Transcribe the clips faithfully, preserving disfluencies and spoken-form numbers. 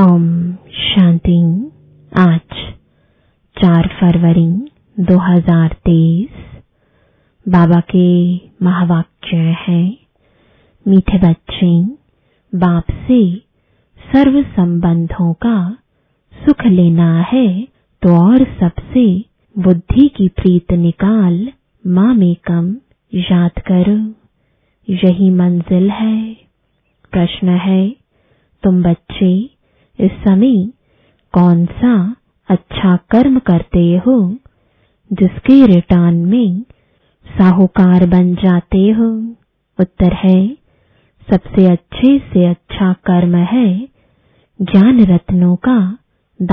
ओम शांति। आज चार फरवरी दो हज़ार तेईस बाबा के महावाक्य है, मीठे बच्चे बाप से सर्व संबंधों का सुख लेना है तो और सबसे बुद्धि की प्रीत निकाल माँ में कम याद करो, यही मंजिल है। प्रश्न है, तुम बच्चे इस समय कौन सा अच्छा कर्म करते हो जिसके रिटर्न में साहूकार बन जाते हो? उत्तर है, सबसे अच्छे से अच्छा कर्म है ज्ञान रत्नों का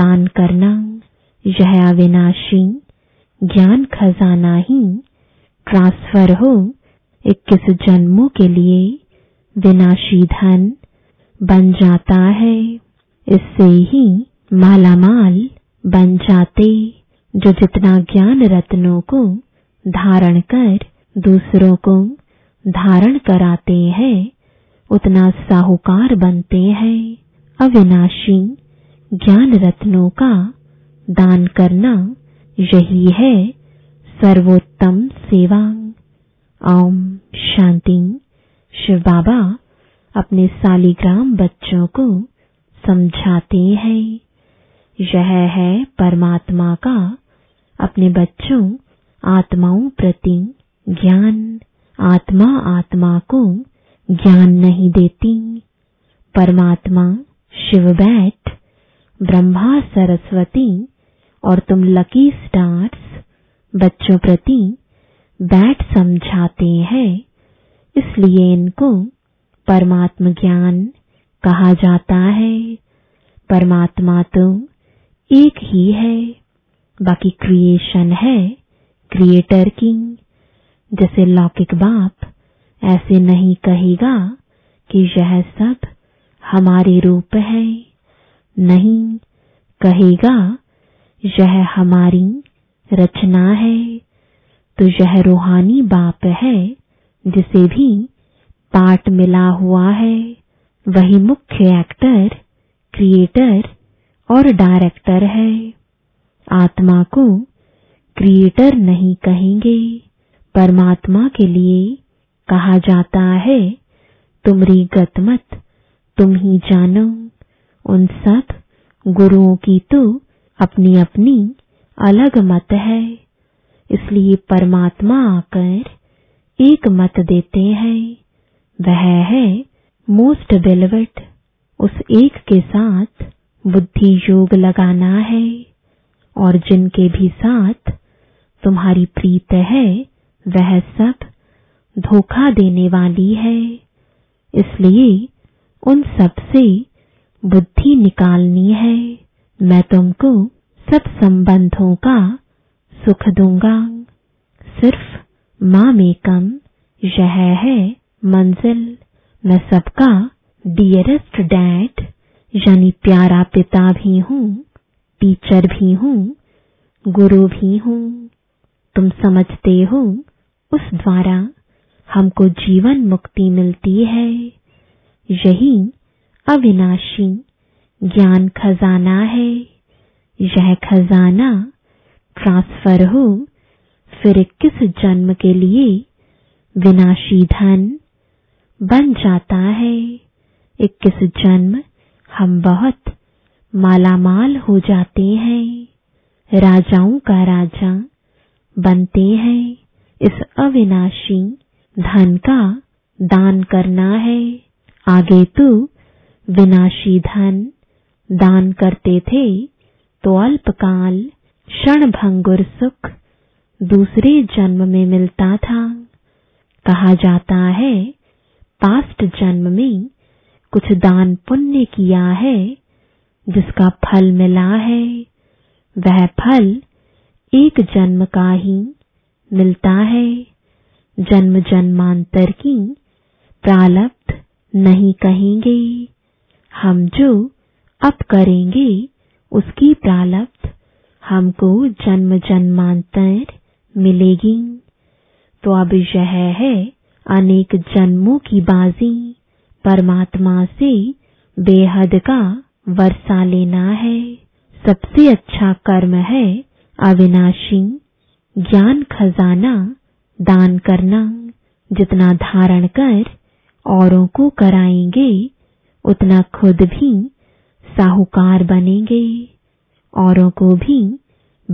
दान करना। यह अविनाशी ज्ञान खजाना ही ट्रांसफर हो इक्कीस जन्मों के लिए विनाशी धन बन जाता है। इससे ही मालामाल बन जाते जो जितना ज्ञान रत्नों को धारण कर दूसरों को धारण कराते हैं उतना साहूकार बनते हैं। अविनाशी ज्ञान रत्नों का दान करना यही है सर्वोत्तम सेवा। ओम शांति। शिव बाबा अपने सालिग्राम बच्चों को समझाते हैं, यह है परमात्मा का अपने बच्चों आत्माओं प्रति ज्ञान। आत्मा आत्मा को ज्ञान नहीं देती। परमात्मा शिव बैठ, ब्रह्मा सरस्वती और तुम लकी स्टार्स बच्चों प्रति बैठ समझाते हैं, इसलिए इनको परमात्म ज्ञान कहा जाता है। परमात्मा तो एक ही है, बाकी क्रिएशन है क्रिएटर की। जैसे लौकिक बाप ऐसे नहीं कहेगा कि यह सब हमारे रूप है, नहीं कहेगा यह हमारी रचना है। तो यह रूहानी बाप है जिसे भी पार्ट मिला हुआ है, वही मुख्य एक्टर क्रिएटर और डायरेक्टर है। आत्मा को क्रिएटर नहीं कहेंगे, परमात्मा के लिए कहा जाता है। तुमरी गत मत तुम ही जानो। उन सब गुरुओं की तो अपनी अपनी अलग मत है, इसलिए परमात्मा आकर एक मत देते हैं, वह है मोस्ट बेलवेट। उस एक के साथ बुद्धि योग लगाना है और जिनके भी साथ तुम्हारी प्रीत है वह सब धोखा देने वाली है, इसलिए उन सब से बुद्धि निकालनी है। मैं तुमको सब संबंधों का सुख दूंगा, सिर्फ माँ में कम यह है मंजिल। मैं सबका डियरेस्ट डैड यानी प्यारा पिता भी हूँ, टीचर भी हूँ, गुरु भी हूँ। तुम समझते हो उस द्वारा हमको जीवन मुक्ति मिलती है। यही अविनाशी ज्ञान खजाना है। यह खजाना ट्रांसफर हो फिर किस जन्म के लिए विनाशी धन बन जाता है। इक्कीस जन्म हम बहुत मालामाल हो जाते हैं, राजाओं का राजा बनते हैं। इस अविनाशी धन का दान करना है। आगे तो विनाशी धन दान करते थे तो अल्पकाल क्षणभंगुर सुख दूसरे जन्म में मिलता था। कहा जाता है पास्ट जन्म में कुछ दान पुण्य किया है जिसका फल मिला है, वह फल एक जन्म का ही मिलता है। जन्म जन्मांतर की प्रारब्ध नहीं कहेंगे, हम जो अब करेंगे उसकी प्रारब्ध हमको जन्म जन्मांतर मिलेगी। तो अब यह है अनेक जन्मों की बाजी। परमात्मा से बेहद का वर्षा लेना है, सबसे अच्छा कर्म है अविनाशी। ज्ञान खजाना दान करना, जितना धारण कर औरों को कराएंगे उतना खुद भी साहूकार बनेंगे, औरों को भी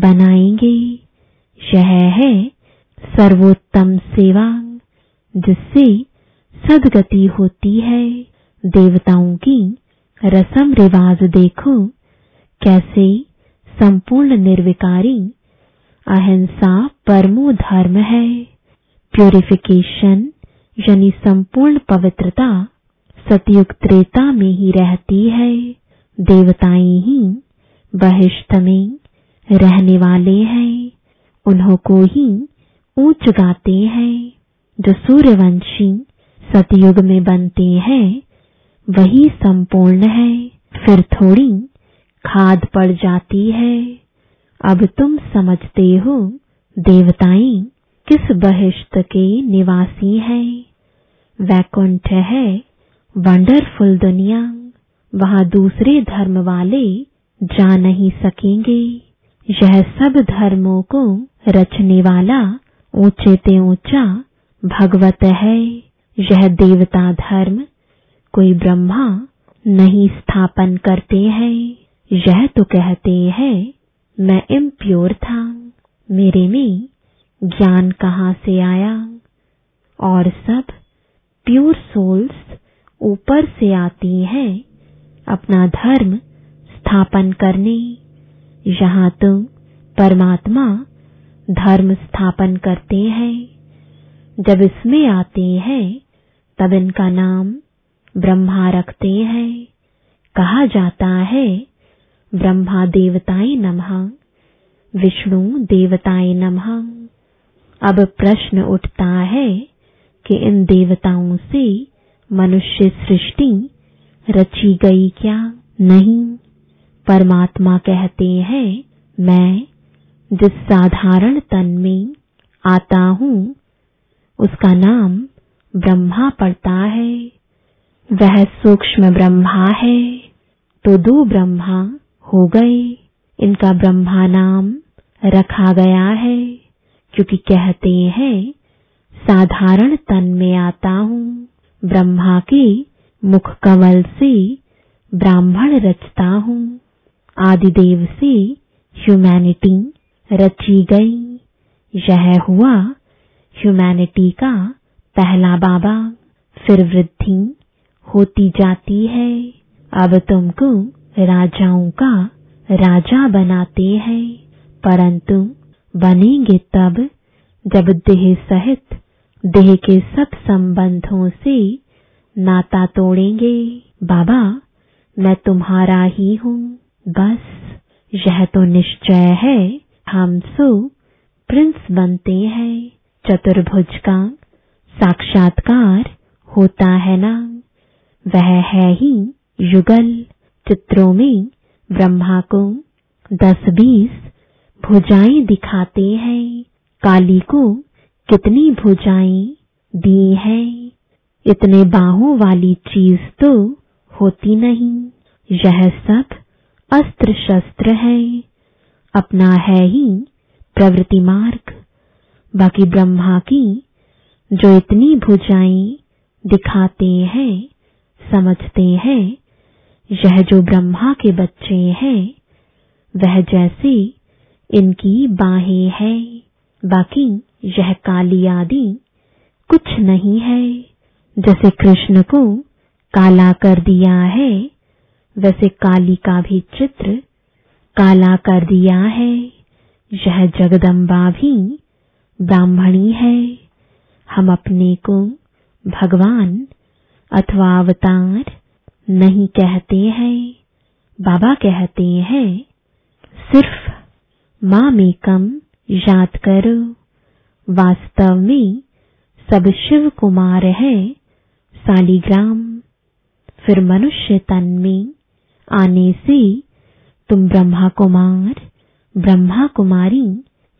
बनाएंगे। यह है सर्वोत्तम सेवा, जिससे सद्गति होती है। देवताओं की रसम रिवाज देखो, कैसे संपूर्ण निर्विकारी अहिंसा परमो धर्म है। प्यूरिफिकेशन यानी संपूर्ण पवित्रता सतयुग त्रेता में ही रहती है। देवताएं ही बहिष्ठ में रहने वाले हैं, उन्हों को ही ऊंच गाते हैं। जो सूर्यवंशी सतयुग में बनते हैं वही संपूर्ण है। फिर थोड़ी खाद पड़ जाती है। अब तुम समझते हो देवताएं किस बहिष्ठ के निवासी हैं। वैकुंठ है वंडरफुल दुनिया, वहां दूसरे धर्म वाले जा नहीं सकेंगे। यह सब धर्मों को रचने वाला ऊंचे ते ऊंचा भगवत है। यह देवता धर्म कोई ब्रह्मा नहीं स्थापन करते हैं। यह तो कहते हैं मैं इम्प्योर था, मेरे में ज्ञान कहाँ से आया। और सब प्योर सोल्स ऊपर से आती हैं अपना धर्म स्थापन करने। यहाँ तो परमात्मा धर्म स्थापन करते हैं। जब इसमें आते हैं तब इनका नाम ब्रह्मा रखते हैं। कहा जाता है ब्रह्मा देवताय नमः, विष्णु देवताय नमः। अब प्रश्न उठता है कि इन देवताओं से मनुष्य सृष्टि रची गई क्या? नहीं। परमात्मा कहते हैं मैं जिस साधारण तन में आता हूँ उसका नाम ब्रह्मा पड़ता है। वह सूक्ष्म ब्रह्मा है, तो दो ब्रह्मा हो गए। इनका ब्रह्मा नाम रखा गया है क्योंकि कहते हैं साधारण तन में आता हूँ, ब्रह्मा के मुख कवल से ब्राह्मण रचता हूँ। आदिदेव से ह्यूमैनिटी रची गई। यह हुआ ह्यूमैनिटी का पहला बाबा। फिर वृद्धि होती जाती है। अब तुमको राजाओं का राजा बनाते हैं, परंतु बनेंगे तब जब देह सहित देह के सब संबंधों से नाता तोड़ेंगे। बाबा मैं तुम्हारा ही हूँ, बस। यह तो निश्चय है हम सो प्रिंस बनते हैं। चतुर्भुज का साक्षात्कार होता है ना, वह है ही युगल। चित्रों में ब्रह्मा को दस बीस भुजाएं दिखाते हैं। काली को कितनी भुजाएं दी हैं। इतने बाहों वाली चीज तो होती नहीं। यह सब अस्त्र शस्त्र है, अपना है ही प्रवृत्ति मार्ग। बाकी ब्रह्मा की जो इतनी भुजाएं दिखाते हैं, समझते हैं यह जो ब्रह्मा के बच्चे हैं वह जैसे इनकी बाहें हैं। बाकी यह काली आदि कुछ नहीं है। जैसे कृष्ण को काला कर दिया है, वैसे काली का भी चित्र काला कर दिया है। यह जगदम्बा भी ब्राह्मणी है। हम अपने को भगवान अथवा अवतार नहीं कहते हैं। बाबा कहते हैं सिर्फ मामेकम याद करो। वास्तव में सब शिव कुमार है सालिग्राम। फिर मनुष्य तन में आने से तुम ब्रह्मा कुमार ब्रह्मा कुमारी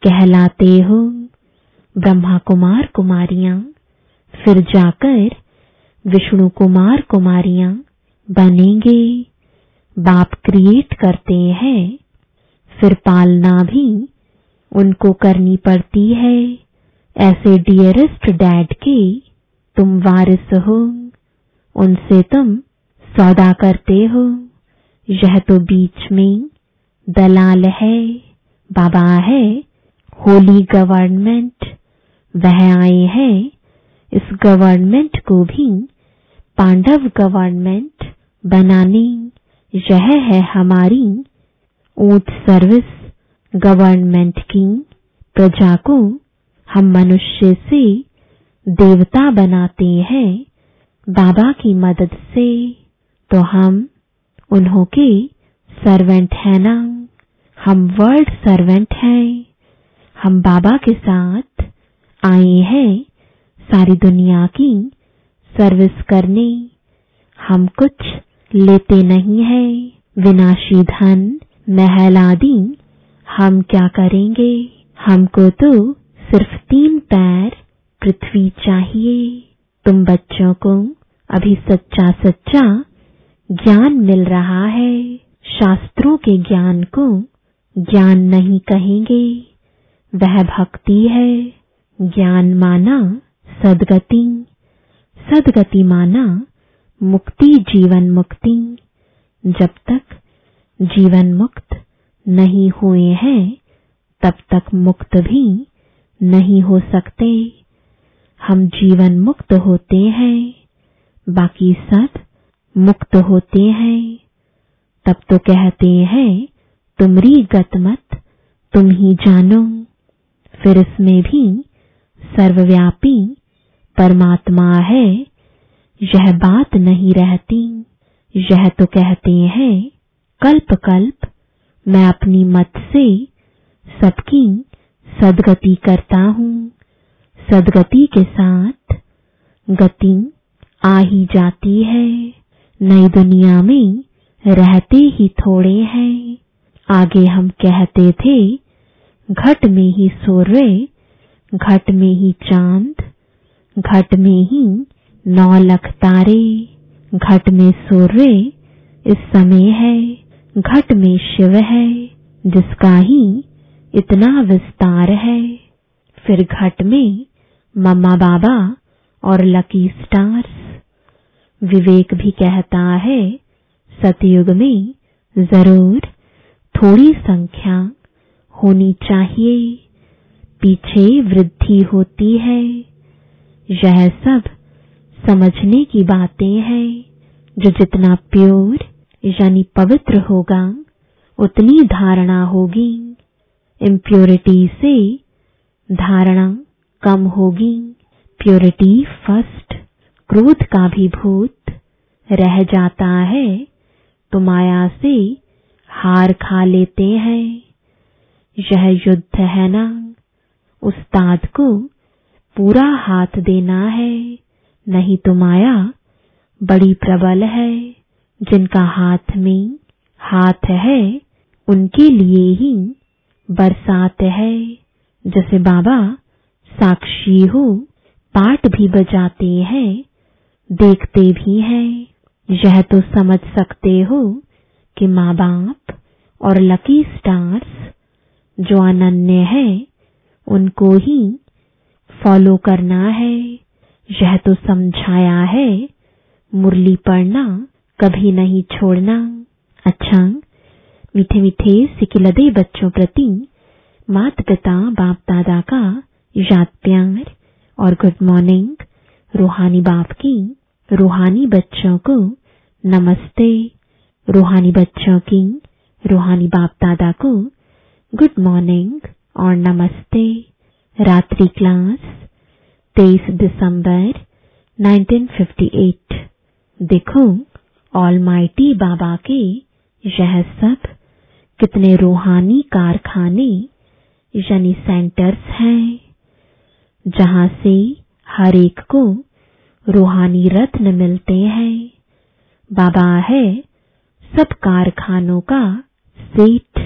कहलाते हो, ब्रह्मा कुमार कुमारियां। फिर जाकर विष्णु कुमार कुमारियां बनेंगे। बाप क्रिएट करते हैं, फिर पालना भी उनको करनी पड़ती है। ऐसे डियरेस्ट डैड के तुम वारिस हो, उनसे तुम सौदा करते हो। यह तो बीच में दलाल है। बाबा है होली गवर्नमेंट, वह आए हैं इस गवर्नमेंट को भी पांडव गवर्नमेंट बनाने। यह है हमारी ऊंट सर्विस गवर्नमेंट की। प्रजा को हम मनुष्य से देवता बनाते हैं बाबा की मदद से, तो हम उन्हों के सर्वेंट हैं ना। हम वर्ल्ड सर्वेंट हैं। हम बाबा के साथ आए हैं सारी दुनिया की सर्विस करने। हम कुछ लेते नहीं है, विनाशी धन महल आदि हम क्या करेंगे। हमको तो सिर्फ तीन पैर पृथ्वी चाहिए। तुम बच्चों को अभी सच्चा सच्चा ज्ञान मिल रहा है। शास्त्रों के ज्ञान को ज्ञान नहीं कहेंगे, वह भक्ति है। ज्ञान माना सद्गति, सद्गति माना मुक्ति, जीवन मुक्ति। जब तक जीवन मुक्त नहीं हुए हैं तब तक मुक्त भी नहीं हो सकते। हम जीवन मुक्त होते हैं, बाकी सब मुक्त होते हैं। तब तो कहते हैं तुमरी गत मत तुम ही जानो। फिर इसमें भी सर्वव्यापी परमात्मा है, यह बात नहीं रहती। यह तो कहते हैं कल्प कल्प मैं अपनी मत से सबकी सद्गति करता हूँ। सद्गति के साथ गति आ ही जाती है। नई दुनिया में रहते ही थोड़े हैं। आगे हम कहते थे घट में ही सूर्य, घट में ही चांद, घट में ही नौ लख तारे। घट में सूर्य इस समय है, घट में शिव है जिसका ही इतना विस्तार है। फिर घट में मम्मा बाबा और लकी स्टार्स। विवेक भी कहता है सतयुग में जरूर थोड़ी संख्या होनी चाहिए, पीछे वृद्धि होती है। यह सब समझने की बातें हैं। जो जितना प्योर यानी पवित्र होगा उतनी धारणा होगी, इम्प्योरिटी से धारणा कम होगी। Purity first. क्रोध का भी भूत रह जाता है, तो माया से हार खा लेते हैं। यह युद्ध है ना, उस्ताद को पूरा हाथ देना है, नहीं तो माया बड़ी प्रबल है। जिनका हाथ में हाथ है उनके लिए ही बरसात है। जैसे बाबा साक्षी हो, पाठ भी बजाते हैं, देखते भी हैं। यह तो समझ सकते हो कि माँ बाप और लकी स्टार्स जो अनन्य है उनको ही फॉलो करना है। यह तो समझाया है मुरली पढ़ना कभी नहीं छोड़ना। अच्छा, मीठे मीठे सिकिलदे बच्चों प्रति मात पिता बाप दादा का याद प्यार और गुड मॉर्निंग। रूहानी बाप की रूहानी बच्चों को नमस्ते, रूहानी बच्चों की रूहानी बाप दादा को गुड मॉर्निंग और नमस्ते। रात्रि क्लास तेईस दिसंबर नाइनटीन फिफ्टी एट। देखो ऑलमाइटी बाबा के यह सब कितने रूहानी कारखाने यानी सेंटर्स हैं, जहां से हर एक को रूहानी रत्न मिलते हैं। बाबा है सब कारखानों का सेठ।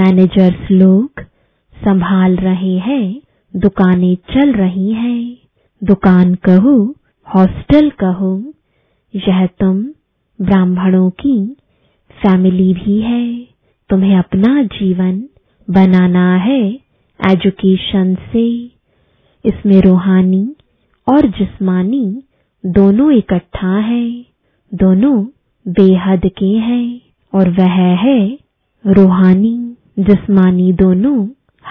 मैनेजर्स लोग संभाल रहे हैं, दुकानें चल रही हैं। दुकान कहो, हॉस्टल कहो, यह तुम ब्राह्मणों की फैमिली भी है, तुम्हें अपना जीवन बनाना है एजुकेशन से। इसमें रूहानी और जिस्मानी दोनों इकट्ठा है, दोनों बेहद के हैं, और वह है रूहानी जिस्मानी दोनों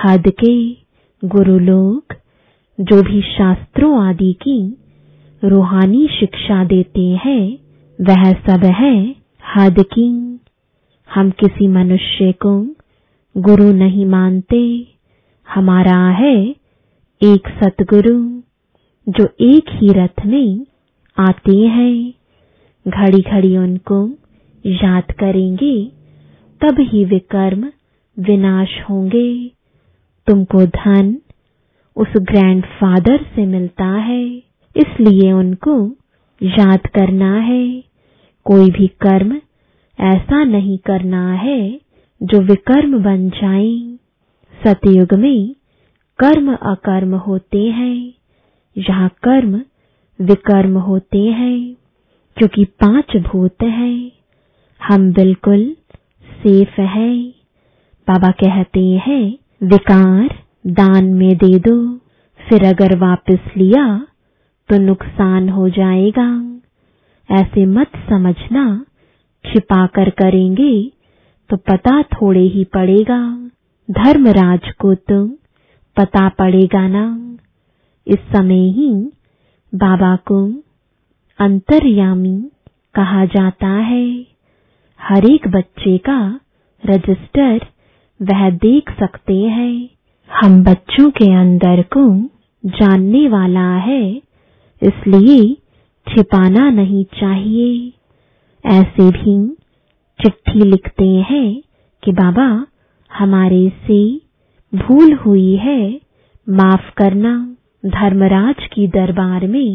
हद के। गुरु लोग जो भी शास्त्रों आदि की रूहानी शिक्षा देते हैं वह सब है हद की। हम किसी मनुष्य को गुरु नहीं मानते, हमारा है एक सतगुरु जो एक ही रथ में आते हैं। घड़ी घड़ी उनको याद करेंगे तब ही विकर्म विनाश होंगे। तुमको धन उस ग्रैंडफादर से मिलता है, इसलिए उनको याद करना है। कोई भी कर्म ऐसा नहीं करना है जो विकर्म बन जाए। सतयुग में कर्म अकर्म होते हैं, यहाँ कर्म विकर्म होते हैं, क्योंकि पांच भूत हैं। हम बिल्कुल सेफ हैं। बाबा कहते हैं विकार दान में दे दो, फिर अगर वापस लिया तो नुकसान हो जाएगा। ऐसे मत समझना छिपा कर करेंगे तो पता थोड़े ही पड़ेगा। धर्मराज को तो पता पड़ेगा ना। इस समय ही बाबा को अंतर्यामी कहा जाता है। हर एक बच्चे का रजिस्टर वह देख सकते हैं। हम बच्चों के अंदर को जानने वाला है, इसलिए छिपाना नहीं चाहिए। ऐसे भी चिट्ठी लिखते हैं कि बाबा हमारे से भूल हुई है, माफ करना। धर्मराज की दरबार में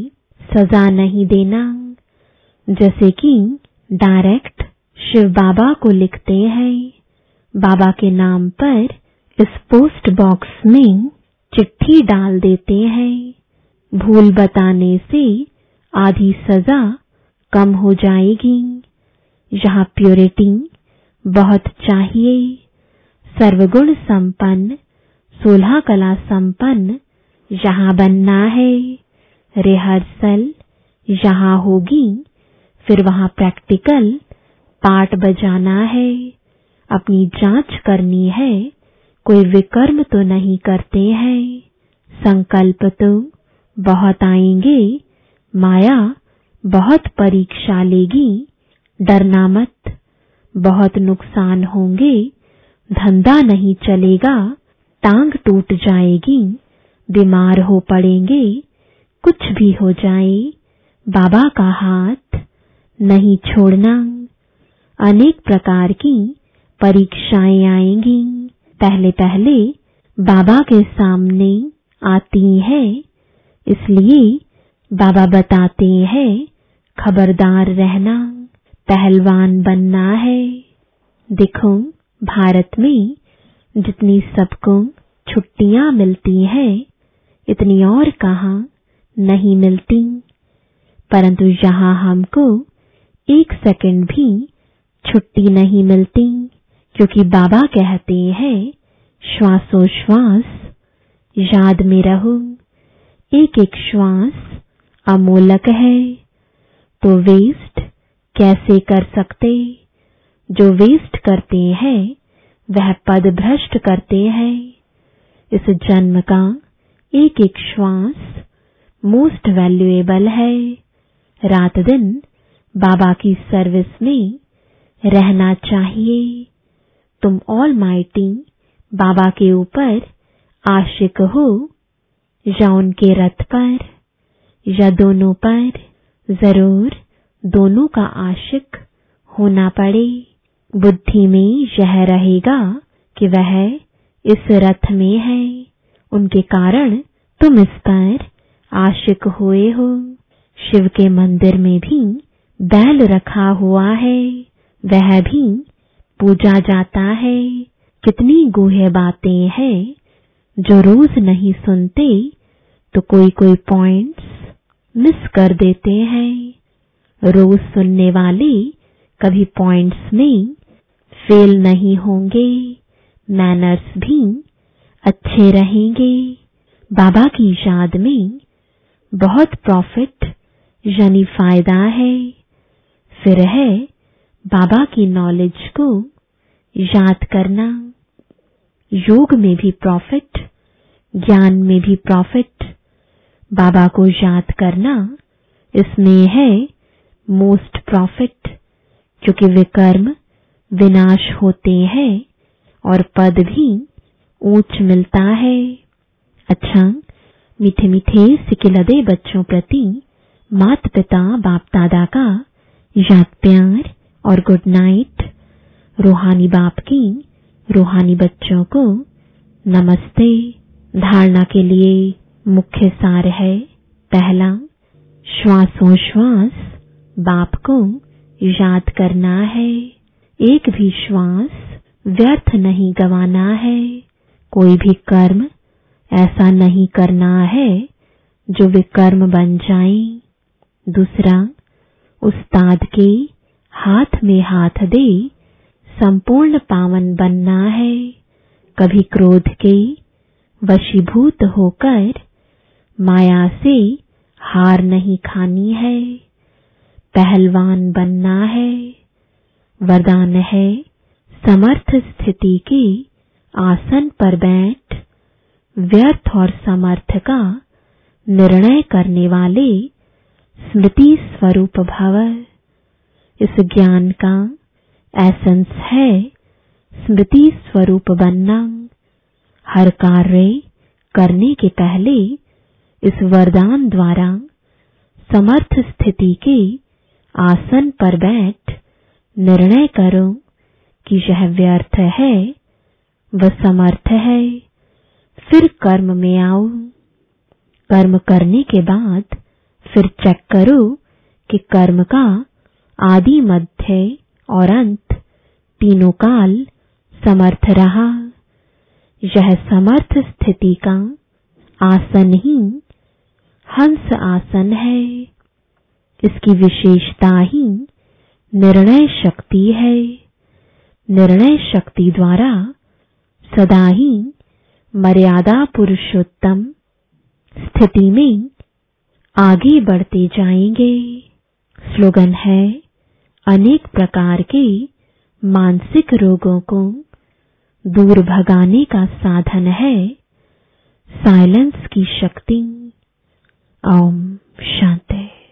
सजा नहीं देना। जैसे कि डायरेक्ट शिव बाबा को लिखते हैं। बाबा के नाम पर इस पोस्ट बॉक्स में चिट्ठी डाल देते हैं। भूल बताने से आधी सजा कम हो जाएगी। यहाँ प्योरिटी बहुत चाहिए। सर्वगुण संपन्न, सोलह कला संपन्न यहाँ बनना है। रिहर्सल यहाँ होगी, फिर वहाँ प्रैक्टिकल पाठ बजाना है। अपनी जांच करनी है कोई विकर्म तो नहीं करते हैं। संकल्प तो बहुत आएंगे, माया बहुत परीक्षा लेगी। डरना मत, बहुत नुकसान होंगे। धंधा नहीं चलेगा, टांग टूट जाएगी, बीमार हो पड़ेंगे, कुछ भी हो जाए बाबा का हाथ नहीं छोड़ना। अनेक प्रकार की परीक्षाएं आएंगी। पहले पहले बाबा के सामने आती है, इसलिए बाबा बताते हैं खबरदार रहना, पहलवान बनना है। देखो भारत में जितनी सबको छुट्टियां मिलती हैं इतनी और कहां नहीं मिलती, परंतु यहाँ हमको एक सेकंड भी छुट्टी नहीं मिलती, क्योंकि बाबा कहते हैं श्वासोश्वास याद में रहो, एक एक श्वास अमूलक है। तो वेस्ट कैसे कर सकते? जो वेस्ट करते हैं वह पद भ्रष्ट करते हैं। इस जन्म का एक एक श्वास मोस्ट वैल्यूएबल है। रात दिन बाबा की सर्विस में रहना चाहिए। तुम ऑलमाइटी बाबा के ऊपर आशिक हो या उनके रथ पर या दोनों पर। जरूर दोनों का आशिक होना पड़े। बुद्धि में यह रहेगा कि वह इस रथ में है, उनके कारण तुम इस पर आशिक हुए हो। शिव के मंदिर में भी बैल रखा हुआ है, वह भी पूजा जाता है। कितनी गूढ़ बातें हैं जो रोज नहीं सुनते तो कोई कोई पॉइंट्स मिस कर देते हैं। रोज सुनने वाले कभी पॉइंट्स में फेल नहीं होंगे, मैनर्स भी अच्छे रहेंगे। बाबा की याद में बहुत प्रॉफिट यानी फायदा है। फिर है बाबा की नॉलेज को याद करना। योग में भी प्रॉफिट, ज्ञान में भी प्रॉफिट। बाबा को याद करना, इसमें है मोस्ट प्रॉफिट, क्योंकि वे कर्म विनाश होते हैं और पद भी ऊंच मिलता है। अच्छा, मीठे मीठे सिकिलदे बच्चों प्रति मात पिता बाप दादा का याद प्यार और गुड नाइट। रूहानी बाप की रूहानी बच्चों को नमस्ते। धारणा के लिए मुख्य सार है, पहला श्वासोश्वास बाप को याद करना है। एक भी श्वास व्यर्थ नहीं गवाना है। कोई भी कर्म ऐसा नहीं करना है जो वे कर्म बन जाएं। दूसरा, उस्ताद के हाथ में हाथ दे संपूर्ण पावन बनना है। कभी क्रोध के वशीभूत होकर माया से हार नहीं खानी है। पहलवान बनना है। वरदान है समर्थ स्थिति के आसन पर बैठ व्यर्थ और समर्थ का निर्णय करने वाले स्मृति स्वरूप भव। इस ज्ञान का एसेंस है स्मृति स्वरूप बनना। हर कार्य करने के पहले इस वरदान द्वारा समर्थ स्थिति के आसन पर बैठ निर्णय करो कि यह व्यर्थ है, वह समर्थ है। फिर कर्म में आओ। कर्म करने के बाद फिर चेक करो कि कर्म का आदि, मध्य और अंत तीनों काल समर्थ रहा। यह समर्थ स्थिति का आसन ही हंस आसन है। इसकी विशेषता ही निर्णय शक्ति है। निर्णय शक्ति द्वारा सदा ही मर्यादा पुरुषोत्तम स्थिति में आगे बढ़ते जाएंगे। स्लोगन है अनेक प्रकार के मानसिक रोगों को दूर भगाने का साधन है साइलेंस की शक्ति। ओम शांति।